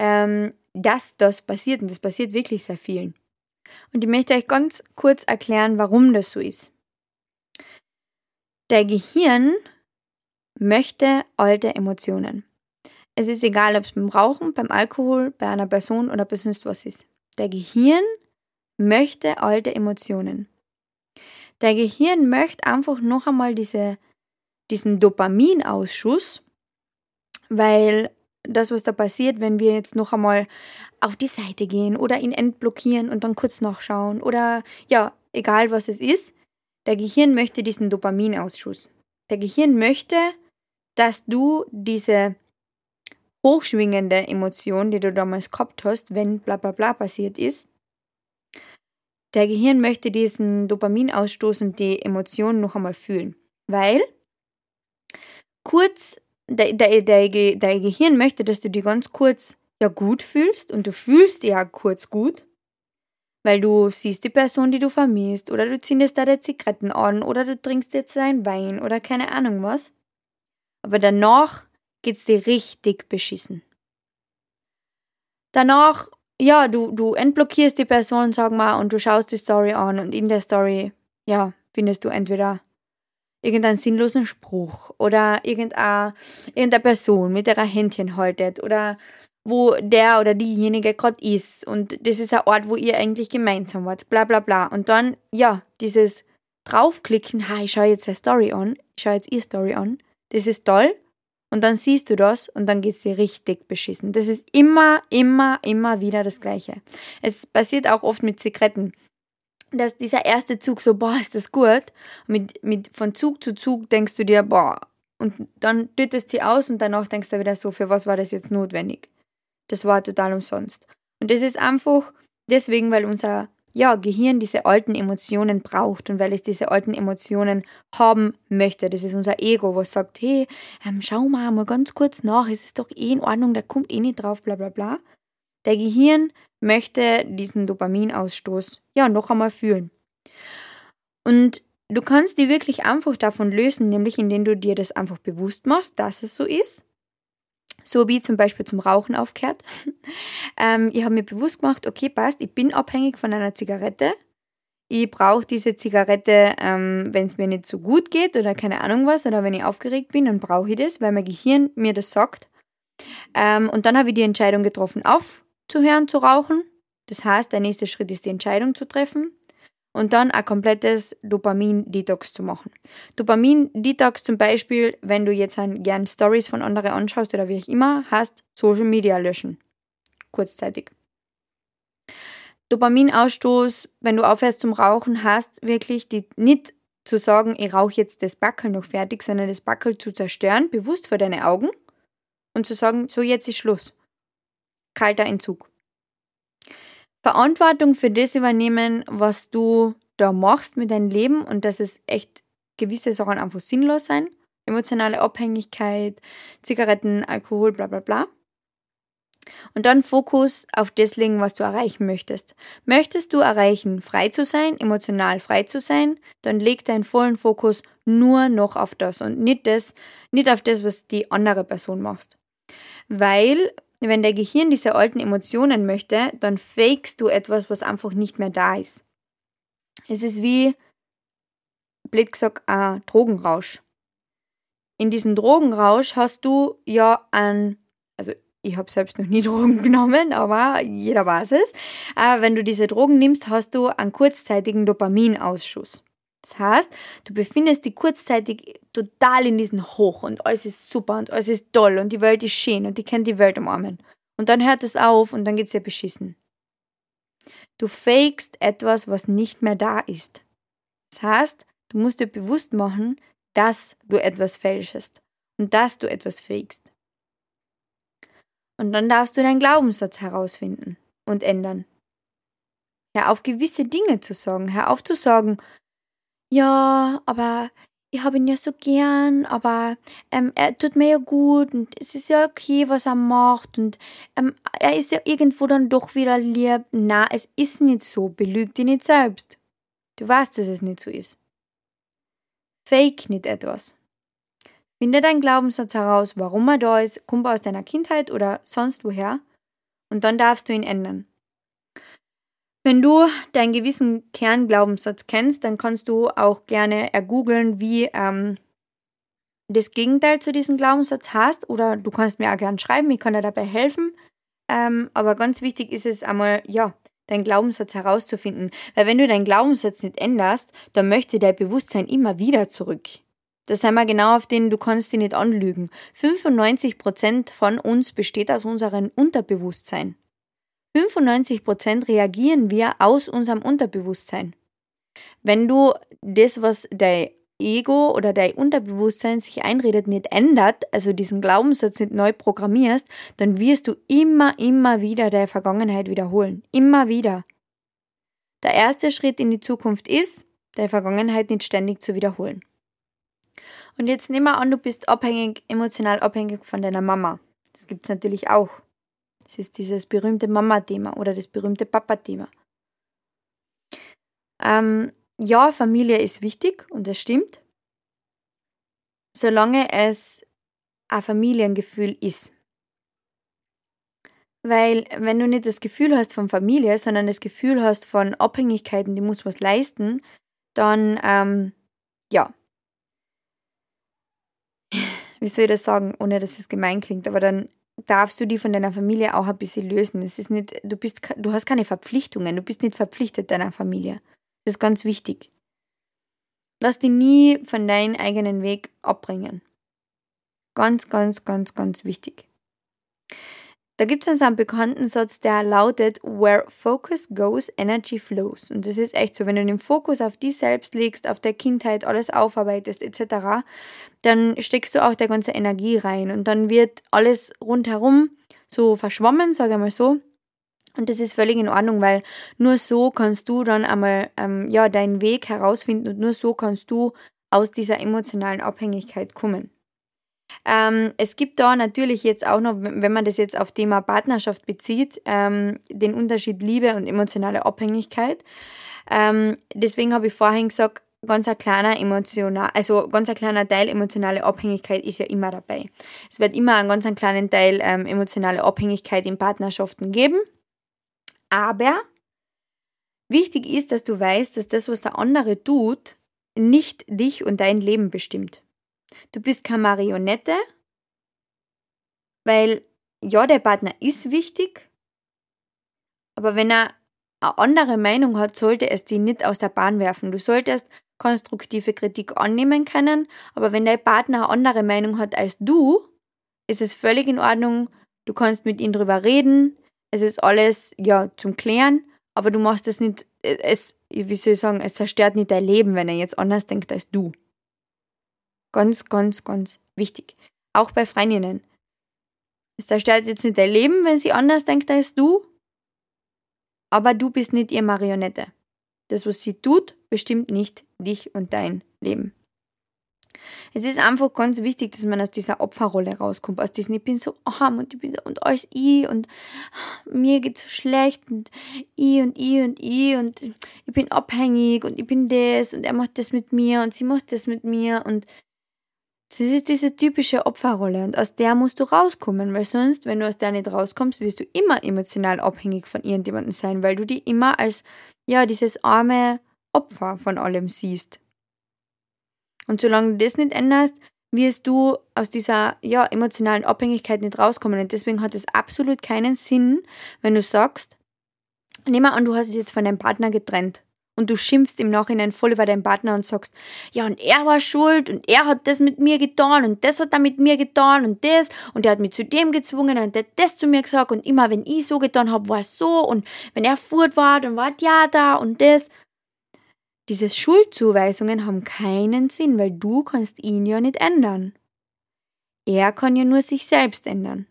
ähm, dass das passiert und das passiert wirklich sehr vielen. Und ich möchte euch ganz kurz erklären, warum das so ist. Der Gehirn möchte alte Emotionen. Es ist egal, ob es beim Rauchen, beim Alkohol, bei einer Person oder bei sonst was ist. Der Gehirn möchte alte Emotionen. Der Gehirn möchte einfach noch einmal diese, diesen Dopaminausschuss, weil das, was da passiert, wenn wir jetzt noch einmal auf die Seite gehen oder ihn entblockieren und dann kurz nachschauen oder ja, egal was es ist, der Gehirn möchte diesen Dopaminausschuss. Der Gehirn möchte, dass du diese hochschwingende Emotion, die du damals gehabt hast, wenn bla bla bla passiert ist, der Gehirn möchte diesen Dopaminausstoß und die Emotion noch einmal fühlen. Weil kurz, der, der, der, der Gehirn möchte, dass du dich ganz kurz ja gut fühlst und du fühlst dich ja kurz gut, weil du siehst die Person, die du vermisst oder du ziehst da deine Zigaretten an oder du trinkst jetzt deinen Wein oder keine Ahnung was. aber danach geht's dir richtig beschissen. Danach, ja, du, du entblockierst die Person, sag mal, und du schaust die Story an und in der Story, ja, findest du entweder irgendeinen sinnlosen Spruch oder irgendeine, irgendeine Person, mit der er Händchen haltet oder wo der oder diejenige gerade ist und das ist ein Ort, wo ihr eigentlich gemeinsam wart, bla bla bla. Und dann, ja, dieses draufklicken, ha, ich schaue jetzt eine Story an, ich schaue jetzt ihre Story an, das ist toll und dann siehst du das und dann geht's dir richtig beschissen. Das ist immer, immer, immer wieder das Gleiche. Es passiert auch oft mit Zigaretten, dass dieser erste Zug so, boah, ist das gut, mit, mit, von Zug zu Zug denkst du dir, boah, und dann tötest sie aus und danach denkst du wieder so, für was war das jetzt notwendig? Das war total umsonst. Und das ist einfach deswegen, weil unser ja, Gehirn diese alten Emotionen braucht und weil es diese alten Emotionen haben möchte. Das ist unser Ego, was sagt, hey, ähm, schau mal mal ganz kurz nach, es ist doch eh in Ordnung, da kommt eh nicht drauf, bla bla bla. Der Gehirn möchte diesen Dopaminausstoß ja noch einmal fühlen. Und du kannst dich wirklich einfach davon lösen, nämlich indem du dir das einfach bewusst machst, dass es so ist. So wie zum Beispiel zum Rauchen aufgehört. ähm, ich habe mir bewusst gemacht, okay, passt, ich bin abhängig von einer Zigarette. Ich brauche diese Zigarette, ähm, wenn es mir nicht so gut geht oder keine Ahnung was, oder wenn ich aufgeregt bin, dann brauche ich das, weil mein Gehirn mir das sagt. Ähm, und dann habe ich die Entscheidung getroffen, aufzuhören zu rauchen. Das heißt, der nächste Schritt ist, die Entscheidung zu treffen. Und dann ein komplettes Dopamin-Detox zu machen. Dopamin-Detox zum Beispiel, wenn du jetzt gern Stories von anderen anschaust oder wie auch immer, hast Social Media löschen. Kurzzeitig. Dopaminausstoß, wenn du aufhörst zum Rauchen, hast wirklich die, nicht zu sagen, ich rauche jetzt das Backel noch fertig, sondern das Backel zu zerstören, bewusst vor deine Augen und zu sagen, so jetzt ist Schluss. Kalter Entzug. Verantwortung für das übernehmen, was du da machst mit deinem Leben und dass es echt gewisse Sachen einfach sinnlos sein. Emotionale Abhängigkeit, Zigaretten, Alkohol, bla bla bla. Und dann Fokus auf das legen, was du erreichen möchtest. Möchtest du erreichen, frei zu sein, emotional frei zu sein, dann leg deinen vollen Fokus nur noch auf das und nicht, das, nicht auf das, was die andere Person macht. Weil... Wenn dein Gehirn diese alten Emotionen möchte, dann fakest du etwas, was einfach nicht mehr da ist. Es ist wie, blöd gesagt, ein Drogenrausch. In diesem Drogenrausch hast du ja einen, also ich habe selbst noch nie Drogen genommen, aber jeder weiß es, aber wenn du diese Drogen nimmst, hast du einen kurzzeitigen Dopaminausschuss. Das heißt, du befindest dich kurzzeitig total in diesem Hoch und alles ist super und alles ist toll und die Welt ist schön und ich kann die Welt umarmen. Und dann hört es auf und dann geht's dir beschissen. Du fakest etwas, was nicht mehr da ist. Das heißt, du musst dir bewusst machen, dass du etwas fälschest und dass du etwas fakest. Und dann darfst du deinen Glaubenssatz herausfinden und ändern. Hör auf, gewisse Dinge zu sagen. Hör auf zu sagen, ja, aber ich habe ihn ja so gern, aber ähm, er tut mir ja gut und es ist ja okay, was er macht und ähm, er ist ja irgendwo dann doch wieder lieb. Nein, es ist nicht so, belüg dich nicht selbst. Du weißt, dass es nicht so ist. Fake nicht etwas. Finde deinen Glaubenssatz heraus, warum er da ist, kommt er aus deiner Kindheit oder sonst woher und dann darfst du ihn ändern. Wenn du deinen gewissen Kernglaubenssatz kennst, dann kannst du auch gerne ergoogeln, wie ähm, das Gegenteil zu diesem Glaubenssatz heißt. Oder du kannst mir auch gerne schreiben, ich kann dir dabei helfen. Ähm, aber ganz wichtig ist es einmal, ja, deinen Glaubenssatz herauszufinden. Weil wenn du deinen Glaubenssatz nicht änderst, dann möchte dein Bewusstsein immer wieder zurück. Das sei mal genau auf den, du kannst dich nicht anlügen. fünfundneunzig Prozent von uns besteht aus unserem Unterbewusstsein. fünfundneunzig Prozent reagieren wir aus unserem Unterbewusstsein. Wenn du das, was dein Ego oder dein Unterbewusstsein sich einredet, nicht ändert, also diesen Glaubenssatz nicht neu programmierst, dann wirst du immer, immer wieder deine Vergangenheit wiederholen. Immer wieder. Der erste Schritt in die Zukunft ist, deine Vergangenheit nicht ständig zu wiederholen. Und jetzt nehmen wir an, du bist abhängig, emotional abhängig von deiner Mama. Das gibt es natürlich auch. Es ist dieses berühmte Mama-Thema oder das berühmte Papa-Thema. Ähm, ja, Familie ist wichtig und das stimmt. Solange es ein Familiengefühl ist. Weil wenn du nicht das Gefühl hast von Familie, sondern das Gefühl hast von Abhängigkeiten, die muss was leisten, dann, ähm, ja, wie soll ich das sagen, ohne dass es gemein klingt, aber dann darfst du die von deiner Familie auch ein bisschen lösen. Es ist nicht, du, bist, du hast keine Verpflichtungen, du bist nicht verpflichtet deiner Familie. Das ist ganz wichtig. Lass dich nie von deinem eigenen Weg abbringen. Ganz, ganz, ganz, ganz wichtig. Da gibt es also einen bekannten Satz, der lautet, where focus goes, energy flows. Und das ist echt so, wenn du den Fokus auf dich selbst legst, auf deine Kindheit, alles aufarbeitest et cetera, dann steckst du auch der ganze Energie rein und dann wird alles rundherum so verschwommen, sage ich mal so. Und das ist völlig in Ordnung, weil nur so kannst du dann einmal ähm, ja, deinen Weg herausfinden und nur so kannst du aus dieser emotionalen Abhängigkeit kommen. Ähm, es gibt da natürlich jetzt auch noch, wenn man das jetzt auf Thema Partnerschaft bezieht, ähm, den Unterschied Liebe und emotionale Abhängigkeit. Ähm, deswegen habe ich vorhin gesagt, ganz ein kleiner emotional, also ganz ein kleiner Teil emotionale Abhängigkeit ist ja immer dabei. Es wird immer einen ganz einen kleinen Teil ähm, emotionale Abhängigkeit in Partnerschaften geben. Aber wichtig ist, dass du weißt, dass das, was der andere tut, nicht dich und dein Leben bestimmt. Du bist keine Marionette, weil ja, der Partner ist wichtig, aber wenn er eine andere Meinung hat, sollte es dich nicht aus der Bahn werfen. Du solltest konstruktive Kritik annehmen können, aber wenn dein Partner eine andere Meinung hat als du, ist es völlig in Ordnung, du kannst mit ihm drüber reden, es ist alles ja, zum Klären, aber du machst es nicht, es, wie soll ich sagen, es zerstört nicht dein Leben, wenn er jetzt anders denkt als du. Ganz, ganz, ganz wichtig. Auch bei Freundinnen. Es zerstört jetzt nicht dein Leben, wenn sie anders denkt als du, aber du bist nicht ihr Marionette. Das, was sie tut, bestimmt nicht dich und dein Leben. Es ist einfach ganz wichtig, dass man aus dieser Opferrolle rauskommt, aus diesem ich bin so arm und ich bin so, und alles ich und mir geht's so schlecht und ich und ich und ich und ich bin abhängig und ich bin das und er macht das mit mir und sie macht das mit mir und das ist diese typische Opferrolle und aus der musst du rauskommen, weil sonst, wenn du aus der nicht rauskommst, wirst du immer emotional abhängig von irgendjemandem sein, weil du die immer als, ja, dieses arme Opfer von allem siehst. Und solange du das nicht änderst, wirst du aus dieser ja, emotionalen Abhängigkeit nicht rauskommen. Und deswegen hat es absolut keinen Sinn, wenn du sagst, nehmen wir an, du hast dich jetzt von deinem Partner getrennt und du schimpfst im Nachhinein voll über deinen Partner und sagst, ja und er war schuld und er hat das mit mir getan und das hat er mit mir getan und das und er hat mich zu dem gezwungen und der hat das zu mir gesagt und immer wenn ich so getan habe, war es so und wenn er fort war, dann war ja da und das. Diese Schuldzuweisungen haben keinen Sinn, weil du kannst ihn ja nicht ändern. Er kann ja nur sich selbst ändern.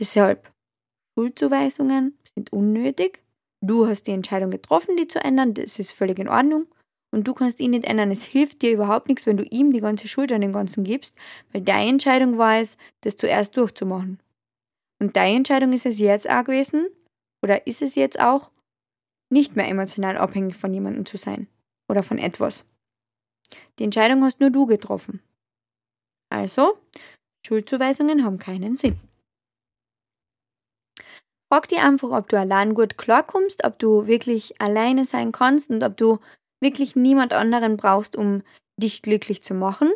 Deshalb, Schuldzuweisungen sind unnötig. Du hast die Entscheidung getroffen, die zu ändern. Das ist völlig in Ordnung. Und du kannst ihn nicht ändern. Es hilft dir überhaupt nichts, wenn du ihm die ganze Schuld an den Ganzen gibst, weil deine Entscheidung war es, das zuerst durchzumachen. Und deine Entscheidung ist es jetzt auch gewesen, oder ist es jetzt auch, nicht mehr emotional abhängig von jemandem zu sein oder von etwas. Die Entscheidung hast nur du getroffen. Also, Schuldzuweisungen haben keinen Sinn. Frag dich einfach, ob du allein gut klarkommst, ob du wirklich alleine sein kannst und ob du wirklich niemand anderen brauchst, um dich glücklich zu machen.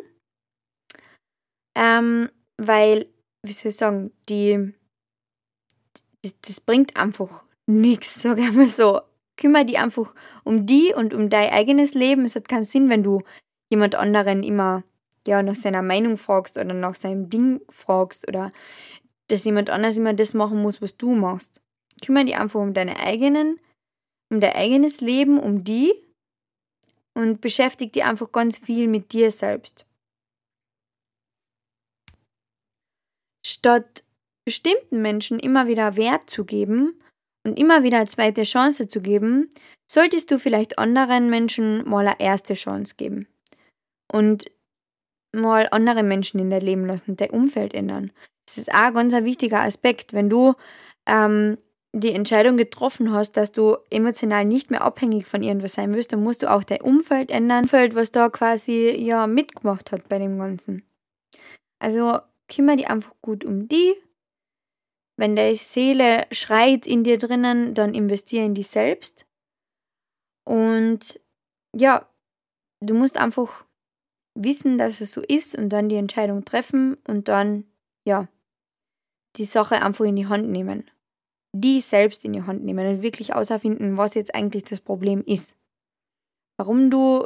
Ähm, weil, wie soll ich sagen, die, das, das bringt einfach nichts, sag ich mal so. Kümmere dich einfach um die und um dein eigenes Leben. Es hat keinen Sinn, wenn du jemand anderen immer ja, nach seiner Meinung fragst oder nach seinem Ding fragst oder dass jemand anders immer das machen muss, was du machst. Kümmere dich einfach um deine eigenen, um dein eigenes Leben, um die und beschäftige dich einfach ganz viel mit dir selbst. Statt bestimmten Menschen immer wieder Wert zu geben, und immer wieder eine zweite Chance zu geben, solltest du vielleicht anderen Menschen mal eine erste Chance geben. Und mal andere Menschen in dein Leben lassen, dein Umfeld ändern. Das ist auch ein ganz wichtiger Aspekt. Wenn du ähm, die Entscheidung getroffen hast, dass du emotional nicht mehr abhängig von irgendwas sein wirst, dann musst du auch dein Umfeld ändern, was da quasi ja mitgemacht hat bei dem Ganzen. Also kümmere dich einfach gut um die. Wenn deine Seele schreit in dir drinnen, dann investiere in dich selbst. Und ja, du musst einfach wissen, dass es so ist und dann die Entscheidung treffen und dann, ja, die Sache einfach in die Hand nehmen. Die selbst in die Hand nehmen und wirklich herausfinden, was jetzt eigentlich das Problem ist. Warum du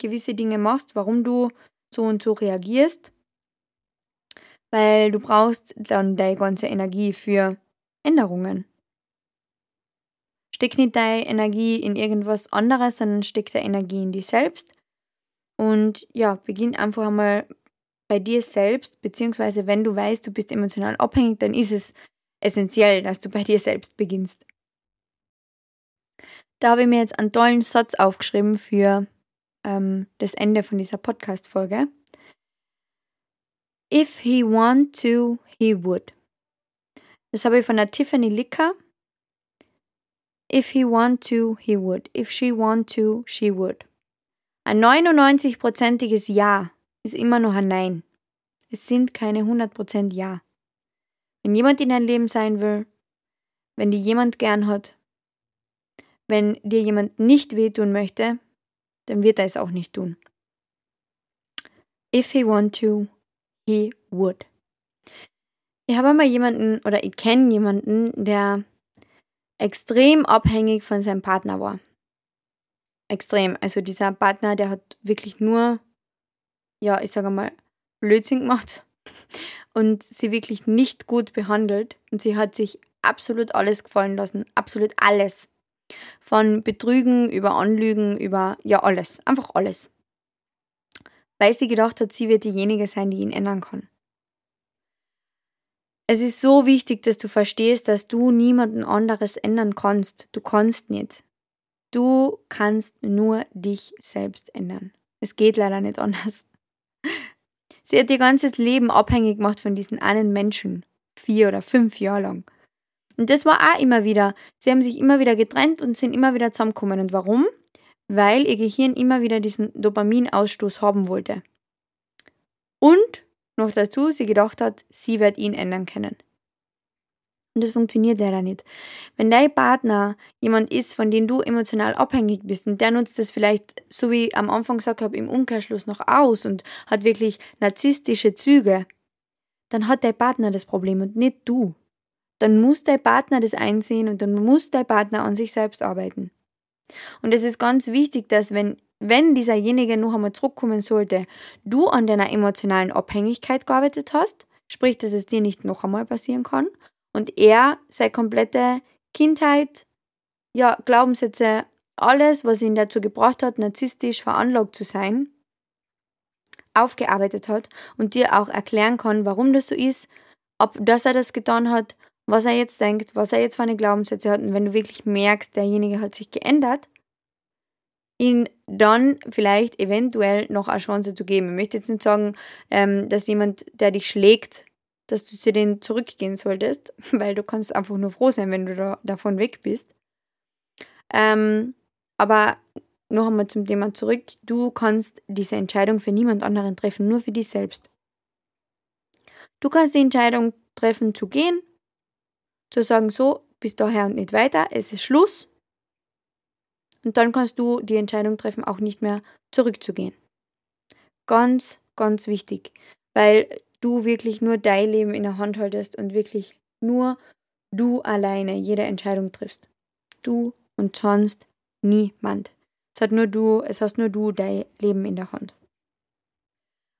gewisse Dinge machst, warum du so und so reagierst. Weil du brauchst dann deine ganze Energie für Änderungen. Steck nicht deine Energie in irgendwas anderes, sondern steck deine Energie in dich selbst. Und ja, beginn einfach einmal bei dir selbst, beziehungsweise wenn du weißt, du bist emotional abhängig, dann ist es essentiell, dass du bei dir selbst beginnst. Da habe ich mir jetzt einen tollen Satz aufgeschrieben für ähm, das Ende von dieser Podcast-Folge. If he want to, he would. Das habe ich von der Tiffany Licker. If he want to, he would. If she want to, she would. Ein neunundneunzig-prozentiges Ja ist immer noch ein Nein. Es sind keine hundert Prozent Ja. Wenn jemand in deinem Leben sein will, wenn dir jemand gern hat, wenn dir jemand nicht wehtun möchte, dann wird er es auch nicht tun. If he want to, he would. Ich habe einmal jemanden, oder ich kenne jemanden, der extrem abhängig von seinem Partner war. Extrem. Also dieser Partner, der hat wirklich nur, ja, ich sage mal, Blödsinn gemacht und sie wirklich nicht gut behandelt. Und sie hat sich absolut alles gefallen lassen. Absolut alles. Von Betrügen über Anlügen, über, ja, alles. Einfach alles. Weil sie gedacht hat, sie wird diejenige sein, die ihn ändern kann. Es ist so wichtig, dass du verstehst, dass du niemanden anderes ändern kannst. Du kannst nicht. Du kannst nur dich selbst ändern. Es geht leider nicht anders. Sie hat ihr ganzes Leben abhängig gemacht von diesen einen Menschen. Vier oder fünf Jahre lang. Und das war auch immer wieder. Sie haben sich immer wieder getrennt und sind immer wieder zusammengekommen. Und warum? Weil ihr Gehirn immer wieder diesen Dopaminausstoß haben wollte. Und noch dazu, sie gedacht hat, sie wird ihn ändern können. Und das funktioniert leider nicht. Wenn dein Partner jemand ist, von dem du emotional abhängig bist und der nutzt das vielleicht, so wie ich am Anfang gesagt habe, im Umkehrschluss noch aus und hat wirklich narzisstische Züge, dann hat dein Partner das Problem und nicht du. Dann muss dein Partner das einsehen und dann muss dein Partner an sich selbst arbeiten. Und es ist ganz wichtig, dass wenn, wenn dieserjenige noch einmal zurückkommen sollte, du an deiner emotionalen Abhängigkeit gearbeitet hast, sprich, dass es dir nicht noch einmal passieren kann, und er seine komplette Kindheit, ja, Glaubenssätze, alles, was ihn dazu gebracht hat, narzisstisch veranlagt zu sein, aufgearbeitet hat und dir auch erklären kann, warum das so ist, ob dass er das getan hat, was er jetzt denkt, was er jetzt für eine Glaubenssätze hat. Und wenn du wirklich merkst, derjenige hat sich geändert, ihn dann vielleicht eventuell noch eine Chance zu geben. Ich möchte jetzt nicht sagen, dass jemand, der dich schlägt, dass du zu denen zurückgehen solltest, weil du kannst einfach nur froh sein, wenn du da, davon weg bist. Ähm, aber noch einmal zum Thema zurück. Du kannst diese Entscheidung für niemand anderen treffen, nur für dich selbst. Du kannst die Entscheidung treffen, zu gehen, zu sagen, so, bis daher und nicht weiter, es ist Schluss. Und dann kannst du die Entscheidung treffen, auch nicht mehr zurückzugehen. Ganz, ganz wichtig, weil du wirklich nur dein Leben in der Hand haltest und wirklich nur du alleine jede Entscheidung triffst. Du und sonst niemand. Es hat nur du, es hast nur du dein Leben in der Hand.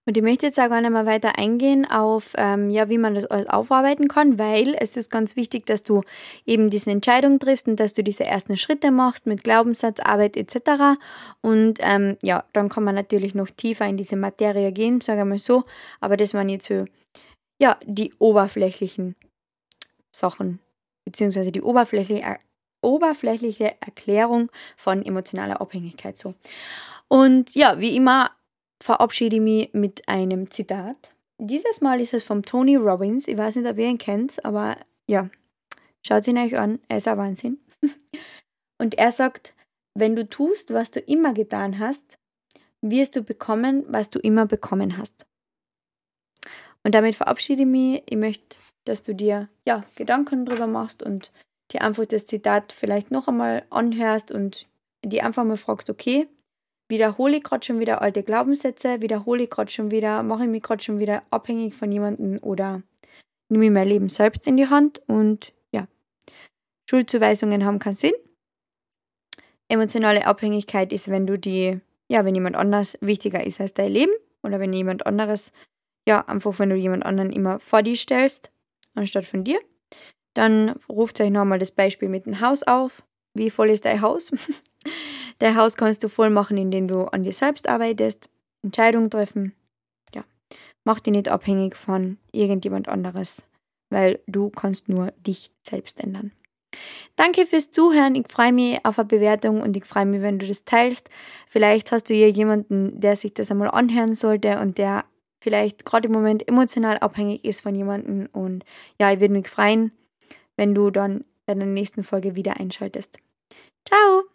Und ich möchte jetzt auch gar nicht mehr weiter eingehen auf, ähm, ja, wie man das alles aufarbeiten kann, weil es ist ganz wichtig, dass du eben diese Entscheidung triffst und dass du diese ersten Schritte machst mit Glaubenssatzarbeit et cetera. Und ähm, ja, dann kann man natürlich noch tiefer in diese Materie gehen, sage ich mal so. Aber das waren jetzt so, ja, die oberflächlichen Sachen, beziehungsweise die oberflächliche, oberflächliche Erklärung von emotionaler Abhängigkeit. So. Und ja, wie immer, verabschiede ich mich mit einem Zitat. Dieses Mal ist es von Tony Robbins. Ich weiß nicht, ob ihr ihn kennt, aber ja, schaut ihn euch an. Er ist ein Wahnsinn. Und er sagt, wenn du tust, was du immer getan hast, wirst du bekommen, was du immer bekommen hast. Und damit verabschiede ich mich. Ich möchte, dass du dir ja, Gedanken drüber machst und dir einfach das Zitat vielleicht noch einmal anhörst und dir einfach mal fragst, okay, wiederhole ich gerade schon wieder alte Glaubenssätze, wiederhole ich gerade schon wieder, mache ich mich gerade schon wieder abhängig von jemandem oder nehme ich mein Leben selbst in die Hand. Und ja, Schuldzuweisungen haben keinen Sinn. Emotionale Abhängigkeit ist, wenn du die, ja, wenn jemand anders wichtiger ist als dein Leben oder wenn jemand anderes, ja, einfach wenn du jemand anderen immer vor dir stellst, anstatt von dir. Dann ruft euch nochmal das Beispiel mit dem Haus auf. Wie voll ist dein Haus? Dein Haus kannst du voll machen, indem du an dir selbst arbeitest, Entscheidungen treffen. Ja, mach dich nicht abhängig von irgendjemand anderes, weil du kannst nur dich selbst ändern. Danke fürs Zuhören. Ich freue mich auf eine Bewertung und ich freue mich, wenn du das teilst. Vielleicht hast du hier jemanden, der sich das einmal anhören sollte und der vielleicht gerade im Moment emotional abhängig ist von jemandem. Und ja, ich würde mich freuen, wenn du dann bei der nächsten Folge wieder einschaltest. Ciao!